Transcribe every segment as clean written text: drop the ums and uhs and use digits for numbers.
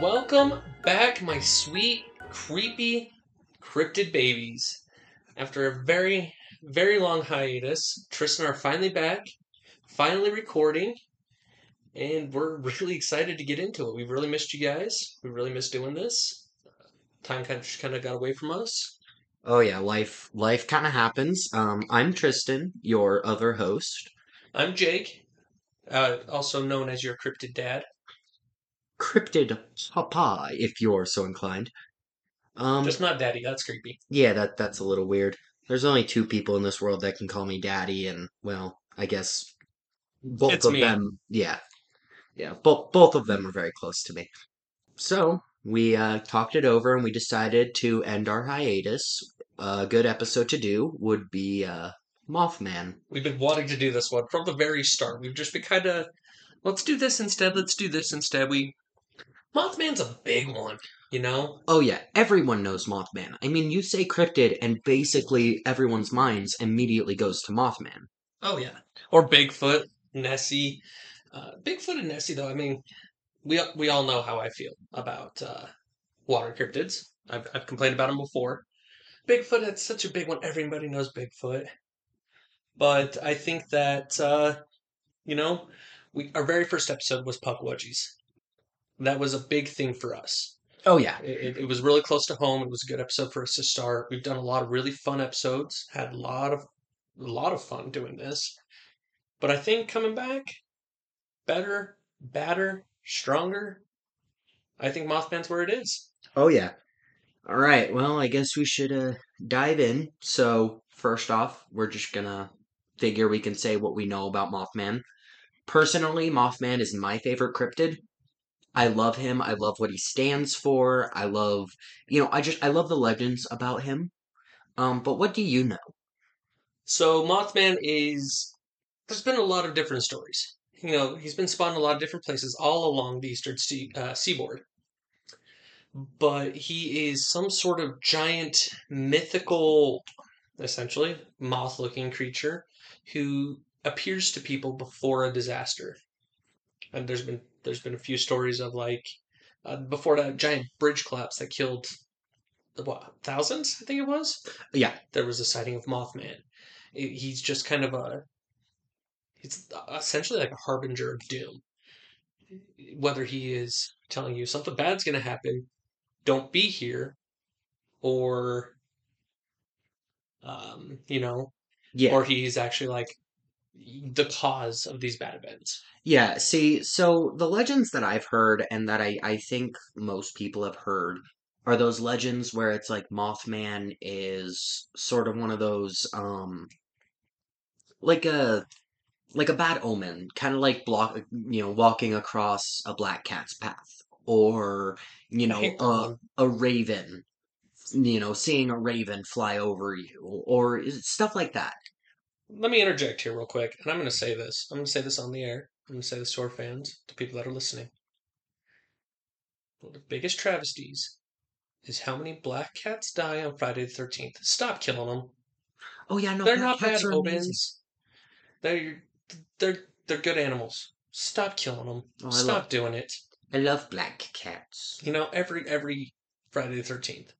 Welcome back, my sweet, creepy, cryptid babies. After a very, very long hiatus, Tristan are finally back, finally recording, and we're really excited to get into it. We've really missed you guys. We really missed doing this. Time kind of got away from us. Oh yeah, life kind of happens. I'm Tristan, your other host. I'm Jake, also known as your cryptid dad. Cryptid papa, if you're so inclined. Just not daddy, that's creepy. Yeah, that's a little weird. There's only two people in this world that can call me daddy, and, well, I guess both it's of me. Them... Yeah. Yeah, both of them are very close to me. So, we talked it over, and we decided to end our hiatus. A good episode to do would be Mothman. We've been wanting to do this one from the very start. We've just been kind of, let's do this instead. Mothman's a big one, you know? Oh, yeah. Everyone knows Mothman. I mean, you say cryptid, and basically everyone's minds immediately goes to Mothman. Oh, yeah. Or Bigfoot, Nessie. Bigfoot and Nessie, though, I mean, we all know how I feel about water cryptids. I've complained about them before. Bigfoot, that's such a big one. Everybody knows Bigfoot. But I think that, you know, our very first episode was Pukwudgies. That was a big thing for us. Oh, yeah. It was really close to home. It was a good episode for us to start. We've done a lot of really fun episodes. Had a lot of fun doing this. But I think coming back, better, badder, stronger, I think Mothman's where it is. Oh, yeah. All right. Well, I guess we should dive in. So, first off, we're just going to figure we can say what we know about Mothman. Personally, Mothman is my favorite cryptid. I love him. I love what he stands for. I love, you know, I love the legends about him. But what do you know? So Mothman is, there's been a lot of different stories. You know, he's been spawned in a lot of different places all along the eastern seaboard. But he is some sort of giant mythical, essentially, moth-looking creature who appears to people before a disaster. And there's been a few stories of, like, before that giant bridge collapse that killed, what, thousands, I think it was? Yeah. There was a sighting of Mothman. He's just kind of he's essentially like a harbinger of doom. Whether he is telling you something bad's going to happen, don't be here, or, you know, yeah. Or he's actually, like, the cause of these bad events. Yeah, see, so the legends that I've heard and that I think most people have heard are those legends where it's like Mothman is sort of one of those, like a bad omen, kind of like walking across a black cat's path, or, you know, a raven, you know, seeing a raven fly over you, or stuff like that. Let me interject here real quick, and I'm going to say this. I'm going to say this on the air. I'm going to say this to our fans, to people that are listening. One of the biggest travesties is how many black cats die on Friday the 13th. Stop killing them. Oh, yeah, no. They're not bad omens. They're good animals. Stop killing them. Oh, stop doing it. I love black cats. You know, every Friday the 13th.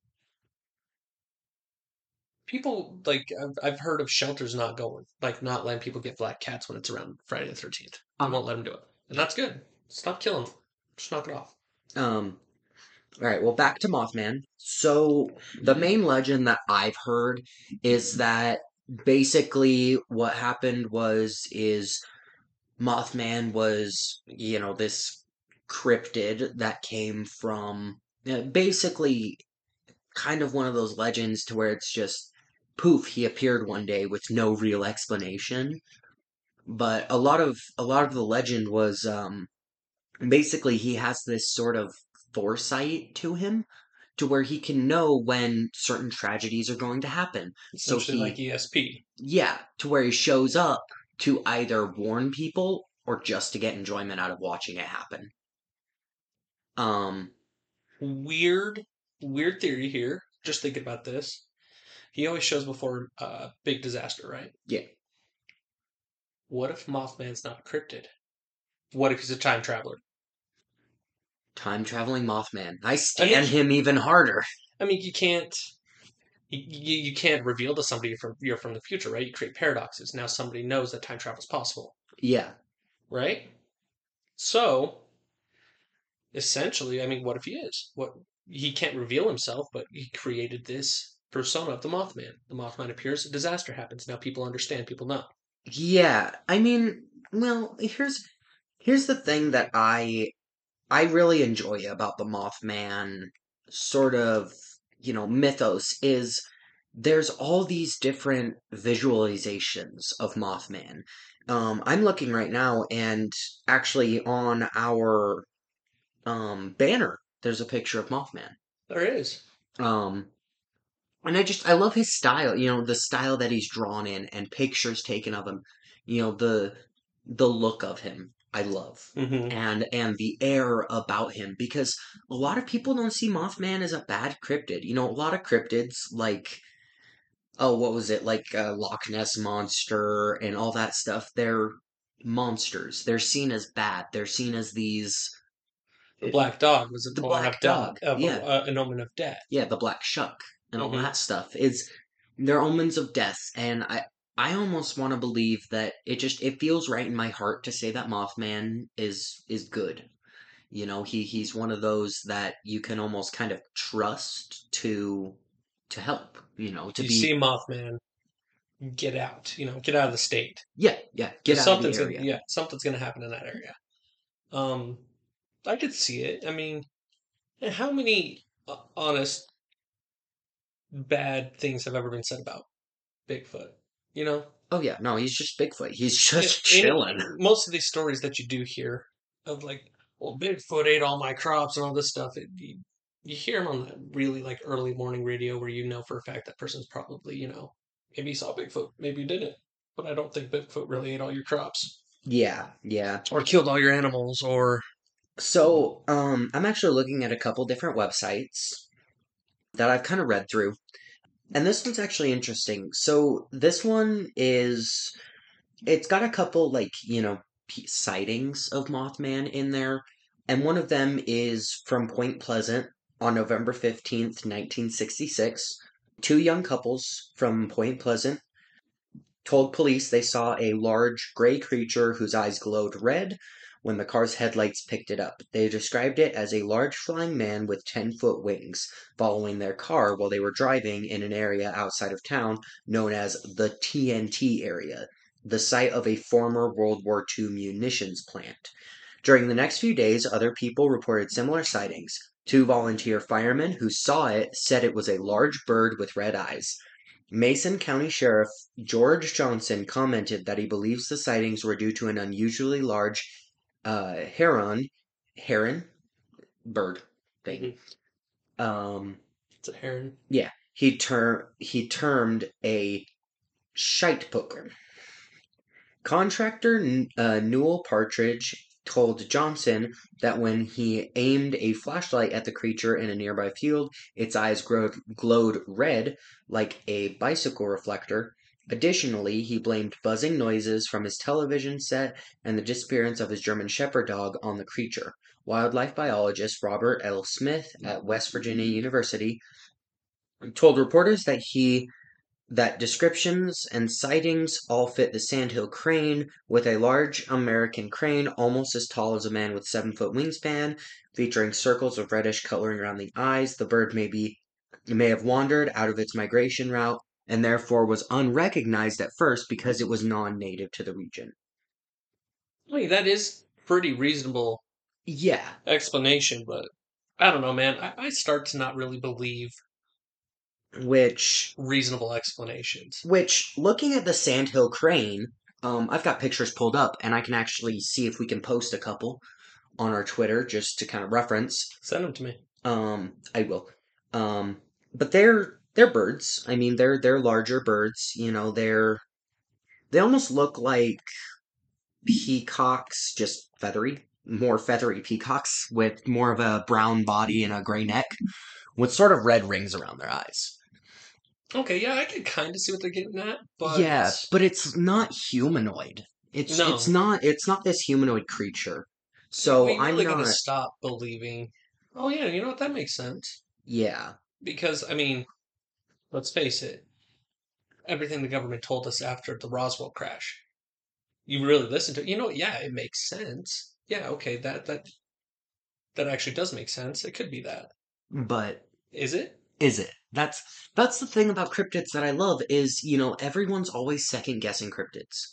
People, like, I've heard of shelters not going. Like, not letting people get black cats when it's around Friday the 13th. I won't let them do it. And that's good. Stop killing them. Just knock it off. Alright, well, back to Mothman. So, the main legend that I've heard is that basically what happened is Mothman was, you know, this cryptid that came from, basically, kind of one of those legends to where it's just, poof, he appeared one day with no real explanation. But a lot of the legend was basically he has this sort of foresight to him to where he can know when certain tragedies are going to happen. So he, like ESP. Yeah, to where he shows up to either warn people or just to get enjoyment out of watching it happen. Weird theory here. Just thinking about this. He always shows before a big disaster, right? Yeah. What if Mothman's not cryptid? What if he's a time traveler? Time-traveling Mothman. I stand him even harder. I mean, you can't... You can't reveal to somebody you're from the future, right? You create paradoxes. Now somebody knows that time travel is possible. Yeah. Right? So, essentially, I mean, what if he is? What he can't reveal himself, but he created this persona of the Mothman. The Mothman appears, a disaster happens. Now people understand, people know. Yeah. I mean, well, here's the thing that I really enjoy about the Mothman sort of... you know, mythos is there's all these different visualizations of Mothman. I'm looking right now, and actually on our banner, there's a picture of Mothman. There is. And I love his style, you know, the style that he's drawn in and pictures taken of him, you know, the look of him. I love. Mm-hmm. And the air about him, because a lot of people don't see Mothman as a bad cryptid. You know, a lot of cryptids like, Loch Ness Monster and all that stuff, they're monsters. They're seen as bad. They're seen as these... The black dog was an omen of death. An omen of death. Yeah, the black shuck and all that stuff. They're omens of death, and I almost want to believe that it feels right in my heart to say that Mothman is good. You know, he's one of those that you can almost kind of trust to help, you know, to be... You see Mothman, get out, you know, get out of the state. Yeah, get out of the area. Something's going to happen in that area. I could see it. I mean, how many honest bad things have ever been said about Bigfoot? You know? Oh, yeah. No, he's just Bigfoot. He's just chilling. Most of these stories that you do hear of, like, well, Bigfoot ate all my crops and all this stuff, you hear them on that really, like, early morning radio where you know for a fact that person's probably, you know, maybe he saw Bigfoot, maybe he didn't. But I don't think Bigfoot really ate all your crops. Yeah. Or killed all your animals, or... So, I'm actually looking at a couple different websites that I've kind of read through. And this one's actually interesting. So this one is, it's got a couple, like, you know, sightings of Mothman in there. And one of them is from Point Pleasant on November 15th, 1966. Two young couples from Point Pleasant told police they saw a large gray creature whose eyes glowed red when the car's headlights picked it up. They described it as a large flying man with 10-foot wings, following their car while they were driving in an area outside of town known as the TNT area, the site of a former World War II munitions plant. During the next few days, other people reported similar sightings. Two volunteer firemen who saw it said it was a large bird with red eyes. Mason County Sheriff George Johnson commented that he believes the sightings were due to an unusually large heron bird thing. Mm-hmm. It's a heron. Yeah. He termed a shite poker. Contractor Newell Partridge told Johnson that when he aimed a flashlight at the creature in a nearby field, its eyes glowed red like a bicycle reflector. Additionally, he blamed buzzing noises from his television set and the disappearance of his German Shepherd dog on the creature. Wildlife biologist Robert L. Smith at West Virginia University told reporters that that descriptions and sightings all fit the Sandhill Crane, with a large American crane almost as tall as a man with 7-foot wingspan, featuring circles of reddish coloring around the eyes. The bird may have wandered out of its migration route, and therefore was unrecognized at first because it was non-native to the region. Wait, that is pretty reasonable explanation, but I don't know, man. I start to not really believe reasonable explanations. Which, looking at the Sandhill Crane, I've got pictures pulled up, and I can actually see if we can post a couple on our Twitter, just to kind of reference. Send them to me. I will. But they're birds. I mean, they're larger birds. You know, they almost look like peacocks, just more feathery peacocks with more of a brown body and a gray neck with sort of red rings around their eyes. Okay, yeah, I can kind of see what they're getting at, but... Yeah, but it's not humanoid. It's not this humanoid creature. So I'm really going to stop believing, oh yeah, you know what, that makes sense. Yeah. Because, I mean, let's face it, everything the government told us after the Roswell crash, you really listen to it. You know, yeah, it makes sense. Yeah, okay, that actually does make sense. It could be that. But is it? Is it? That's the thing about cryptids that I love is, you know, everyone's always second-guessing cryptids.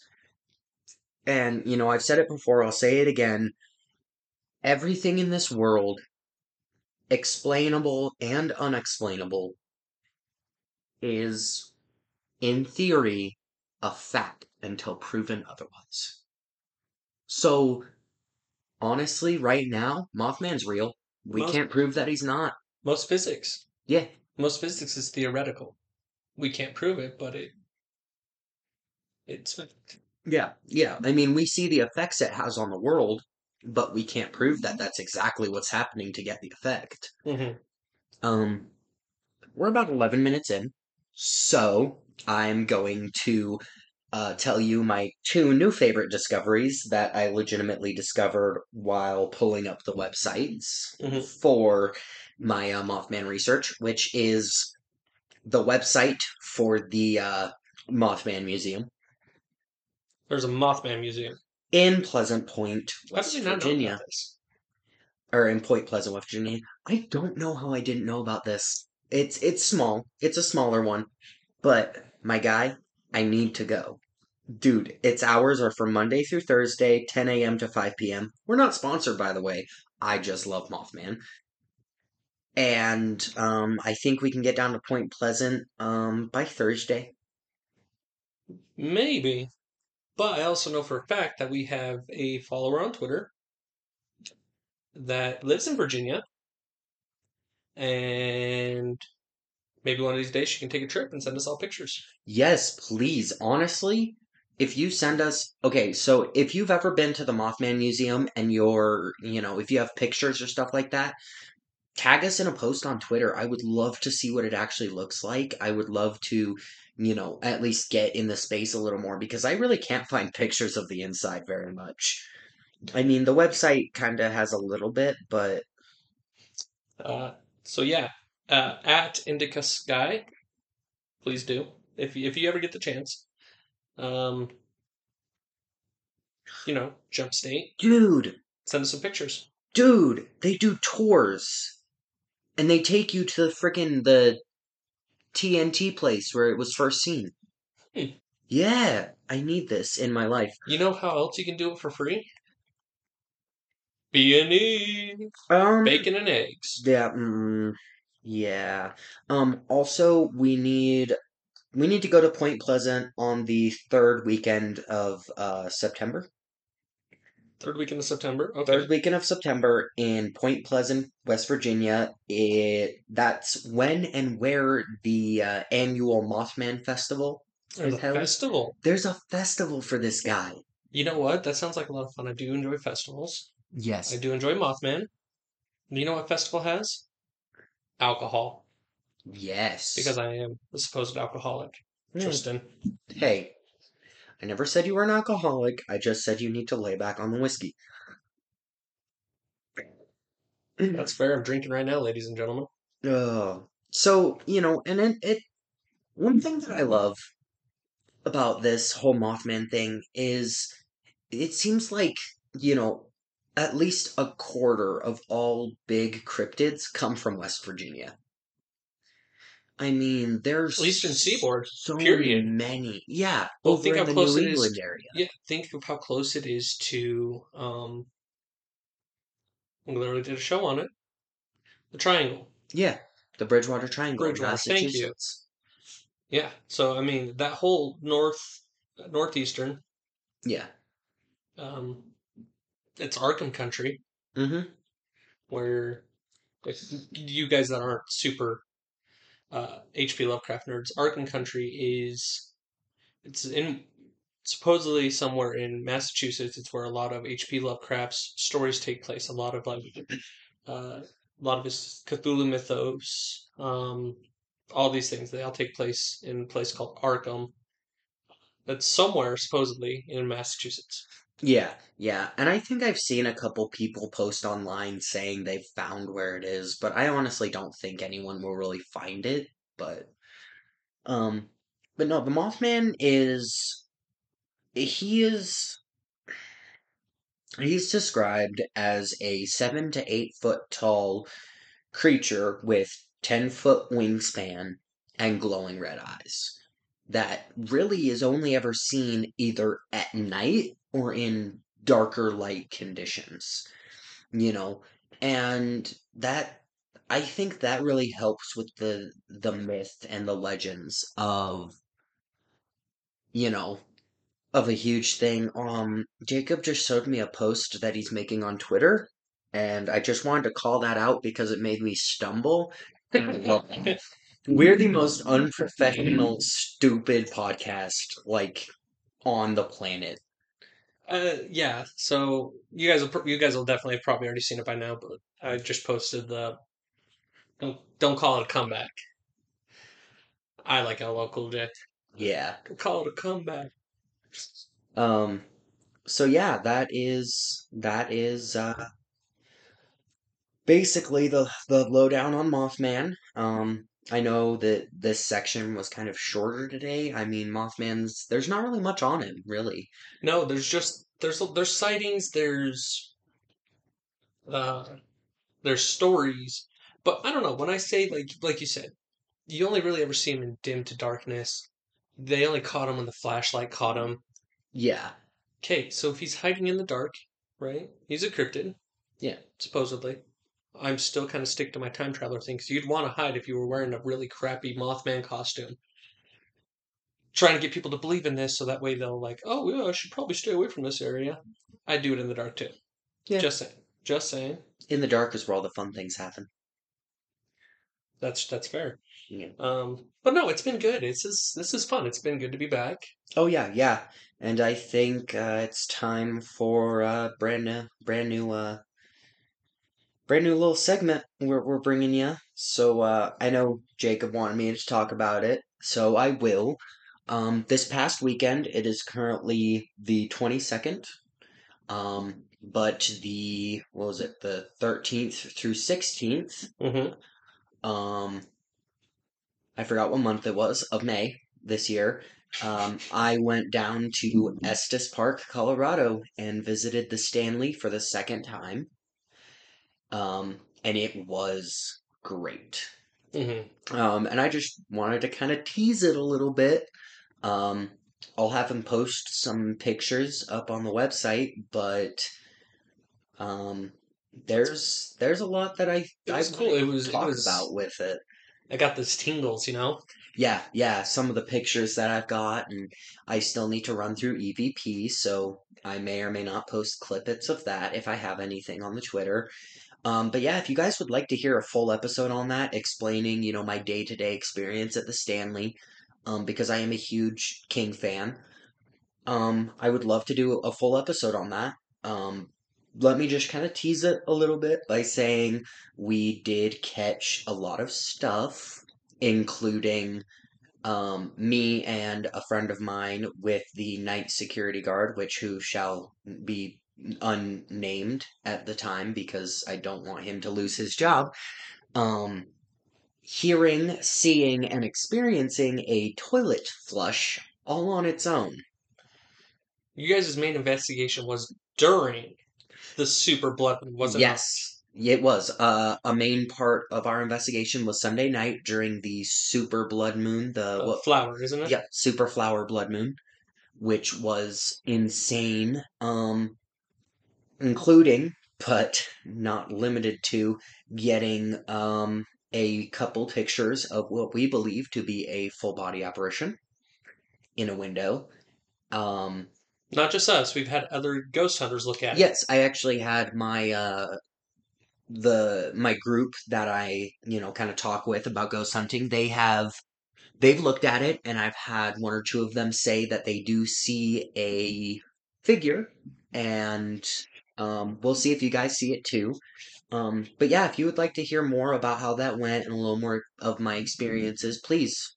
And, you know, I've said it before, I'll say it again. Everything in this world, explainable and unexplainable, is, in theory, a fact until proven otherwise. So, honestly, right now, Mothman's real. We can't prove that he's not. Most physics. Yeah. Most physics is theoretical. We can't prove it, but it's fact. Yeah, yeah. I mean, we see the effects it has on the world, but we can't prove that that's exactly what's happening to get the effect. Mm-hmm. We're about 11 minutes in, so I'm going to tell you my two new favorite discoveries that I legitimately discovered while pulling up the websites for my Mothman research, which is the website for the Mothman Museum. There's a Mothman Museum. In Pleasant Point, West Virginia. Or in Point Pleasant, West Virginia. I don't know how I didn't know about this. It's small. It's a smaller one. But, my guy, I need to go. Dude, its hours are from Monday through Thursday, 10 a.m. to 5 p.m. We're not sponsored, by the way. I just love Mothman. And I think we can get down to Point Pleasant by Thursday. Maybe. But I also know for a fact that we have a follower on Twitter that lives in Virginia. And maybe one of these days she can take a trip and send us all pictures. Yes, please. Honestly, if you send us... Okay, so if you've ever been to the Mothman Museum and you're, you know, if you have pictures or stuff like that, tag us in a post on Twitter. I would love to see what it actually looks like. I would love to, you know, at least get in the space a little more, because I really can't find pictures of the inside very much. I mean, the website kind of has a little bit, but... so, yeah, at Indica Sky, please do, if you ever get the chance. You know, Jump State. Dude! Send us some pictures. Dude, they do tours. And they take you to the TNT place where it was first seen. Hmm. Yeah, I need this in my life. You know how else you can do it for free? B&E. Bacon and eggs. Yeah. Yeah. Also, we need to go to Point Pleasant on the third weekend of September. Third weekend of September? Okay. Third weekend of September in Point Pleasant, West Virginia. That's when and where the annual Mothman Festival is held. Festival? There's a festival for this guy. You know what? That sounds like a lot of fun. I do enjoy festivals. Yes. I do enjoy Mothman. You know what festival has? Alcohol. Yes. Because I am a supposed alcoholic. Mm. Tristan. Hey. I never said you were an alcoholic. I just said you need to lay back on the whiskey. That's fair. I'm drinking right now, ladies and gentlemen. So, you know, and it one thing that I love about this whole Mothman thing is it seems like, you know, at least a quarter of all big cryptids come from West Virginia. I mean, there's... At least in Seaboard, so period. Many. Yeah, well, over in the New England area. Yeah, think of how close it is to... we literally did a show on it. The Triangle. Yeah, the Bridgewater Triangle. Bridgewater, thank you. Yeah, so, I mean, that whole northeastern... Yeah. It's Arkham country. Mm-hmm. Where, if you guys that aren't super... H.P. Lovecraft nerds, Arkham country is, it's in, supposedly somewhere in Massachusetts. It's where a lot of H.P. Lovecraft's stories take place. A lot of, like, a lot of his Cthulhu mythos, all these things, they all take place in a place called Arkham. That's somewhere supposedly in Massachusetts. Yeah. And I think I've seen a couple people post online saying they've found where it is, but I honestly don't think anyone will really find it. But no, the Mothman is, he's described as a 7 to 8 foot tall creature with 10-foot wingspan and glowing red eyes that really is only ever seen either at night or in darker light conditions, you know, and that, I think that really helps with the myth and the legends of, you know, of a huge thing. Jacob just showed me a post that he's making on Twitter, and I just wanted to call that out because it made me stumble. We're the most unprofessional, stupid podcast, like, on the planet. Yeah, so you guys will definitely have probably already seen it by now, but I just posted the don't call it a comeback. I like LL Cool J. Yeah. Don't call it a comeback. So yeah, that is basically the lowdown on Mothman. I know that this section was kind of shorter today. I mean, Mothman's, there's not really much on him, really. No, there's sightings, there's stories, but I don't know, when I say, like you said, you only really ever see him in dim to darkness. They only caught him when the flashlight caught him. Yeah. Okay, so if he's hiding in the dark, right? He's a cryptid. Yeah. Supposedly. I'm still kind of stick to my time traveler thing, because you'd want to hide if you were wearing a really crappy Mothman costume. Trying to get people to believe in this, so that way they'll like, oh, yeah, I should probably stay away from this area. I do it in the dark, too. Yeah. Just saying. In the dark is where all the fun things happen. That's fair. Yeah. But no, it's been good. This is fun. It's been good to be back. Oh, yeah. And I think it's time for brand new little segment we're bringing you. So, I know Jacob wanted me to talk about it, so I will. This past weekend, it is currently the 22nd, but the 13th through 16th, mm-hmm. I forgot what month it was, of May this year, I went down to Estes Park, Colorado, and visited the Stanley for the second time. And it was great. Mm-hmm. And I just wanted to kind of tease it a little bit. I'll have him post some pictures up on the website, but there's a lot that I about with it. I got those tingles, you know? Yeah. Some of the pictures that I've got, and I still need to run through EVP, so I may or may not post clippets of that if I have anything on the Twitter. But yeah, if you guys would like to hear a full episode on that, explaining, you know, my day-to-day experience at the Stanley, because I am a huge King fan, I would love to do a full episode on that. Let me just kind of tease it a little bit by saying we did catch a lot of stuff, including me and a friend of mine with the night security guard, who shall be unnamed at the time because I don't want him to lose his job, hearing, seeing, and experiencing a toilet flush all on its own. You guys' main investigation was during the super blood, wasn't it? Yes, it was. A main part of our investigation was Sunday night during the super blood moon. The flower, isn't it? Yep, super flower blood moon, which was insane. Including, but not limited to, getting a couple pictures of what we believe to be a full body apparition in a window. Not just us, we've had other ghost hunters look at it. Yes, I actually had my my group that I, you know, kind of talk with about ghost hunting. They've looked at it, and I've had one or two of them say that they do see a figure, and we'll see if you guys see it too. But yeah, if you would like to hear more about how that went and a little more of my experiences, please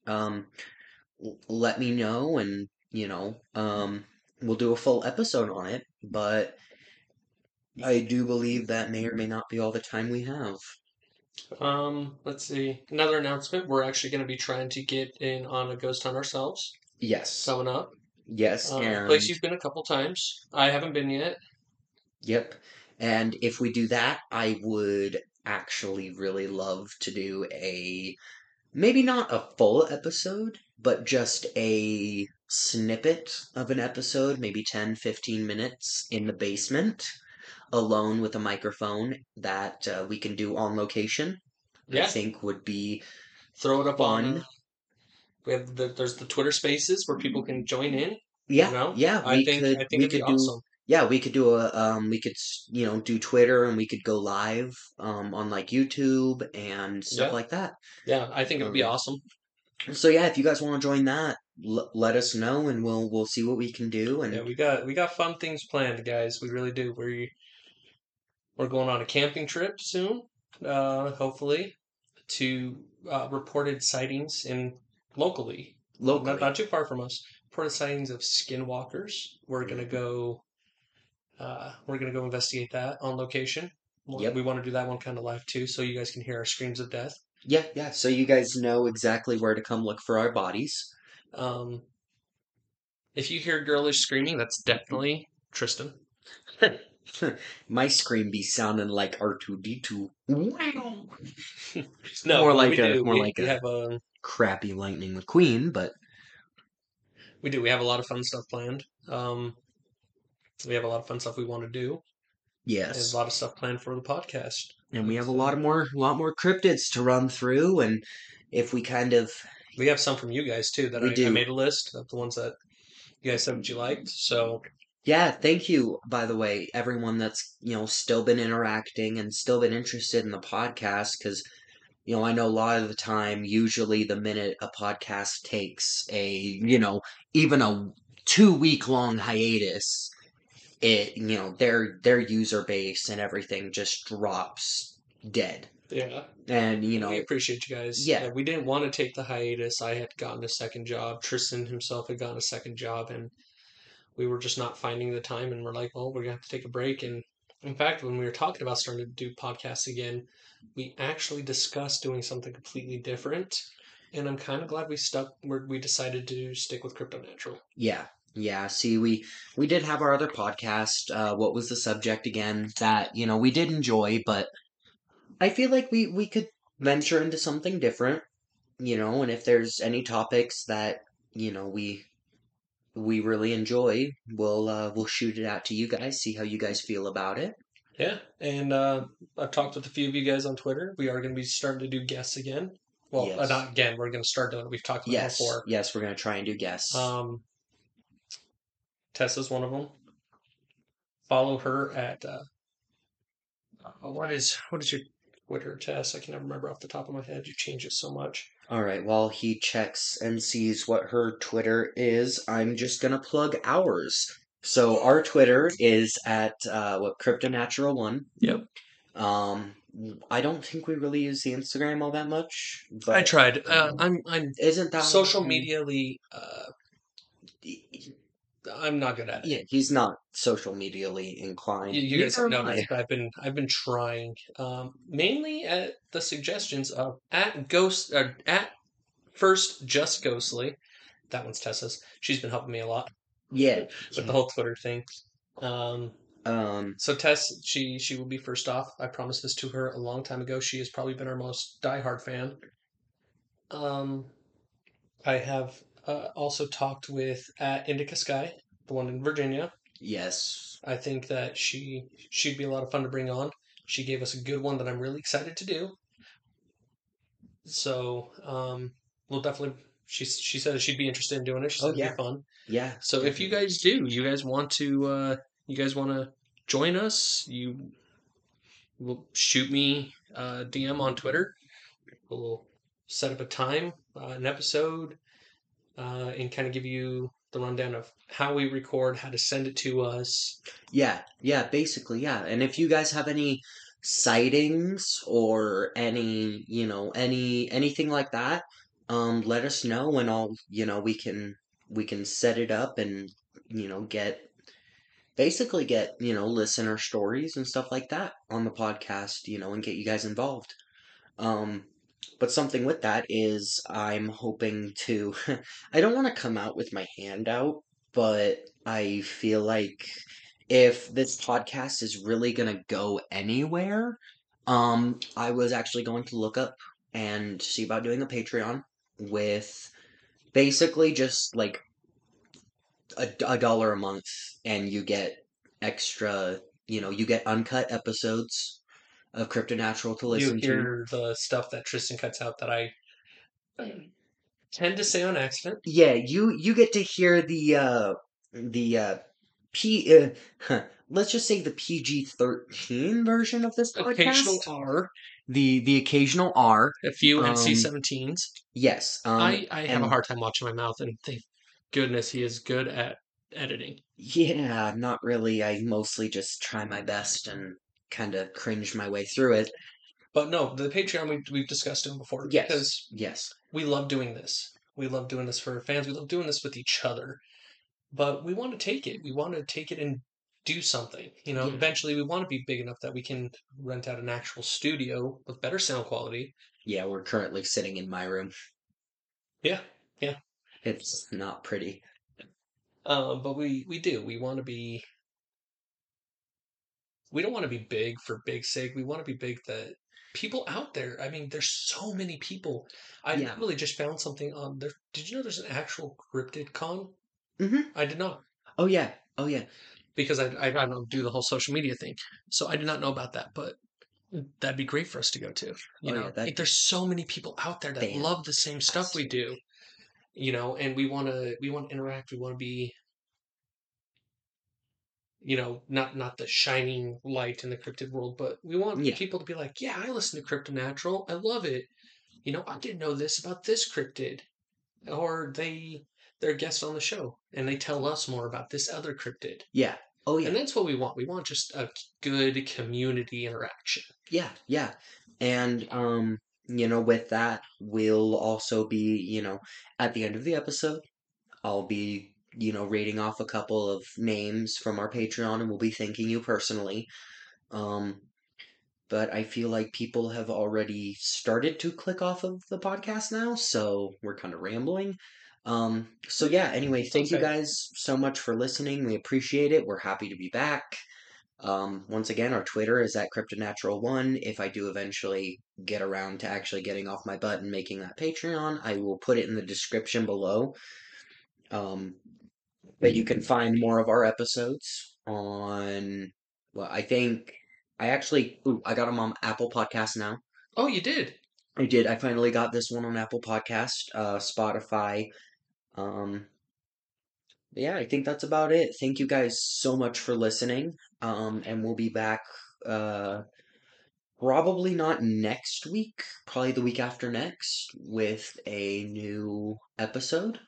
let me know, and you know, we'll do a full episode on it. But I do believe that may or may not be all the time we have. Let's see. Another announcement. We're actually going to be trying to get in on a ghost hunt ourselves. Yes. Coming up. Yes. And... place you've been a couple times. I haven't been yet. Yep. And if we do that, I would actually really love to do a, maybe not a full episode, but just a snippet of an episode, maybe 10, 15 minutes in the basement, alone with a microphone that we can do on location. Yeah. I think would be throw it up fun. On. We have there's the Twitter spaces where people can join in. Yeah, you know? Yeah. I think it'd be awesome. Yeah, we could do a, do Twitter, and we could go live on, like, YouTube and stuff like that. Yeah, I think it would be awesome. So, yeah, if you guys want to join that, let us know, and we'll see what we can do. And yeah, we got fun things planned, guys. We really do. We're going on a camping trip soon, hopefully, to reported sightings in locally. Not too far from us, reported sightings of skinwalkers. We're going to go... we're going to go investigate that on location. Yep. We want to do that one kind of live too, so you guys can hear our screams of death. Yeah, yeah. So you guys know exactly where to come look for our bodies. If you hear girlish screaming, that's definitely Tristan. My scream be sounding like R2-D2. Wow. No, more like a crappy Lightning McQueen, but... We do. We have a lot of fun stuff planned. We have a lot of fun stuff we want to do. Yes. There's a lot of stuff planned for the podcast. And we have a lot more cryptids to run through. And if we kind of... We have some from you guys, too, that I made a list of the ones that you guys said that you liked. So... Yeah, thank you, by the way, everyone that's, still been interacting and still been interested in the podcast. Because, I know a lot of the time, usually the minute a podcast takes a, even a 2-week-long hiatus... It their user base and everything just drops dead. Yeah, and we appreciate you guys. Yeah, we didn't want to take the hiatus. I had gotten a second job. Tristan himself had gotten a second job, and we were just not finding the time. And we're like, well, we're gonna have to take a break. And in fact, when we were talking about starting to do podcasts again, we actually discussed doing something completely different. And I'm kind of glad we stuck. We decided to stick with Cryptonatural. Yeah. Yeah, see, we did have our other podcast, What Was the Subject Again, that, we did enjoy, but I feel like we could venture into something different, and if there's any topics that, we really enjoy, we'll shoot it out to you guys, see how you guys feel about it. Yeah, and I've talked with a few of you guys on Twitter. We are going to be starting to do guests again. Well, yes. Not again, we're going to start doing it. We've talked about it before. Yes, we're going to try and do guests. Tessa's one of them. Follow her at what is your Twitter, Tess? I can never remember off the top of my head. You change it so much. All right. While he checks and sees what her Twitter is, I'm just gonna plug ours. So our Twitter is at Cryptonatural1. Yep. I don't think we really use the Instagram all that much. But, I tried. I'm isn't that social media-ly. I'm not good at it. Yeah, he's not social media-ly inclined. You guys have noticed I've been trying, mainly at the suggestions of Just Ghostly. That one's Tessa's. She's been helping me a lot. Yeah, with the whole Twitter thing. So Tess, she will be first off. I promised this to her a long time ago. She has probably been our most diehard fan. I have. Also talked with Indica Sky, the one in Virginia. Yes. I think that she'd be a lot of fun to bring on. She gave us a good one that I'm really excited to do. So we'll definitely... She said she'd be interested in doing it. She said it'd be fun. Yeah. So definitely. If you guys do, you guys want to join us, you will shoot me a DM on Twitter. We'll set up a time, an episode... and kind of give you the rundown of how we record, how to send it to us. Yeah, basically, yeah. And if you guys have any sightings or any, anything like that, let us know, and I'll, we can set it up and, get basically get, you know, listener stories and stuff like that on the podcast, you know, and get you guys involved. But something with that is I'm hoping to, I don't want to come out with my hand out, but I feel like if this podcast is really going to go anywhere, I was actually going to look up and see about doing a Patreon with basically just like a dollar a month, and you get extra, you know, you get uncut episodes of Cryptonatural to listen to. You hear the stuff that Tristan cuts out that I tend to say on accident. Yeah, you get to hear let's just say the PG-13 version of this podcast. Occasional R. The occasional R. A few NC-17s. Yes. I have a hard time watching my mouth, and thank goodness he is good at editing. Yeah, not really. I mostly just try my best and kind of cringe my way through it. But no, the Patreon, we've discussed it before. Yes. Because we love doing this. We love doing this for fans. We love doing this with each other. But we want to take it. We want to take it and do something. You know, Eventually we want to be big enough that we can rent out an actual studio with better sound quality. Yeah, we're currently sitting in my room. Yeah. It's not pretty. But we do. We want to be... We don't want to be big for big's sake. We want to be big that people out there... I mean, there's so many people. I really just found something on there. Did you know there's an actual cryptid con? Mm-hmm. I did not. Oh, yeah. Because I don't do the whole social media thing. So I did not know about that, but that'd be great for us to go to. You know, like, there's so many people out there that love the same stuff we do. You know, and we want to interact. We want to be, you know, not the shining light in the cryptid world, but we want people to be like, yeah, I listen to Cryptonatural. I love it. You know, I didn't know this about this cryptid. Or they're guests on the show, and they tell us more about this other cryptid. Yeah. Oh, yeah. And that's what we want. We want just a good community interaction. Yeah. And, you know, with that, we'll also be, you know, at the end of the episode, I'll be, you know, reading off a couple of names from our Patreon, and we'll be thanking you personally. But I feel like people have already started to click off of the podcast now, so we're kind of rambling. So yeah, anyway, thank you guys so much for listening. We appreciate it. We're happy to be back. Once again, our Twitter is at Cryptonatural1. If I do eventually get around to actually getting off my butt and making that Patreon, I will put it in the description below. But you can find more of our episodes on, well, I think I actually, I got them on Apple Podcasts now. Oh, you did? I did. I finally got this one on Apple Podcast, Spotify. Yeah, I think that's about it. Thank you guys so much for listening. And we'll be back probably not next week, probably the week after next with a new episode.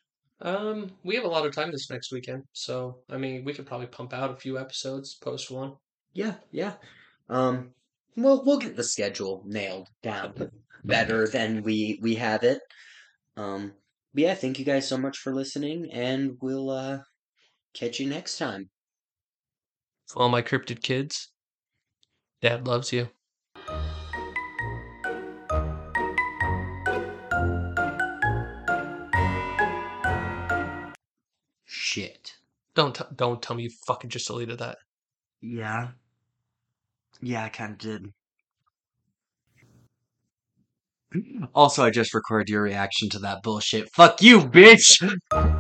We have a lot of time this next weekend, so I mean, we could probably pump out a few episodes, post one. Yeah. We'll get the schedule nailed down better than we have it. But yeah, thank you guys so much for listening, and we'll catch you next time. For all my cryptid kids, Dad loves you. Shit. Don't tell me you fucking just deleted that. Yeah. Yeah, I kind of did. Also, I just recorded your reaction to that bullshit. Fuck you, bitch!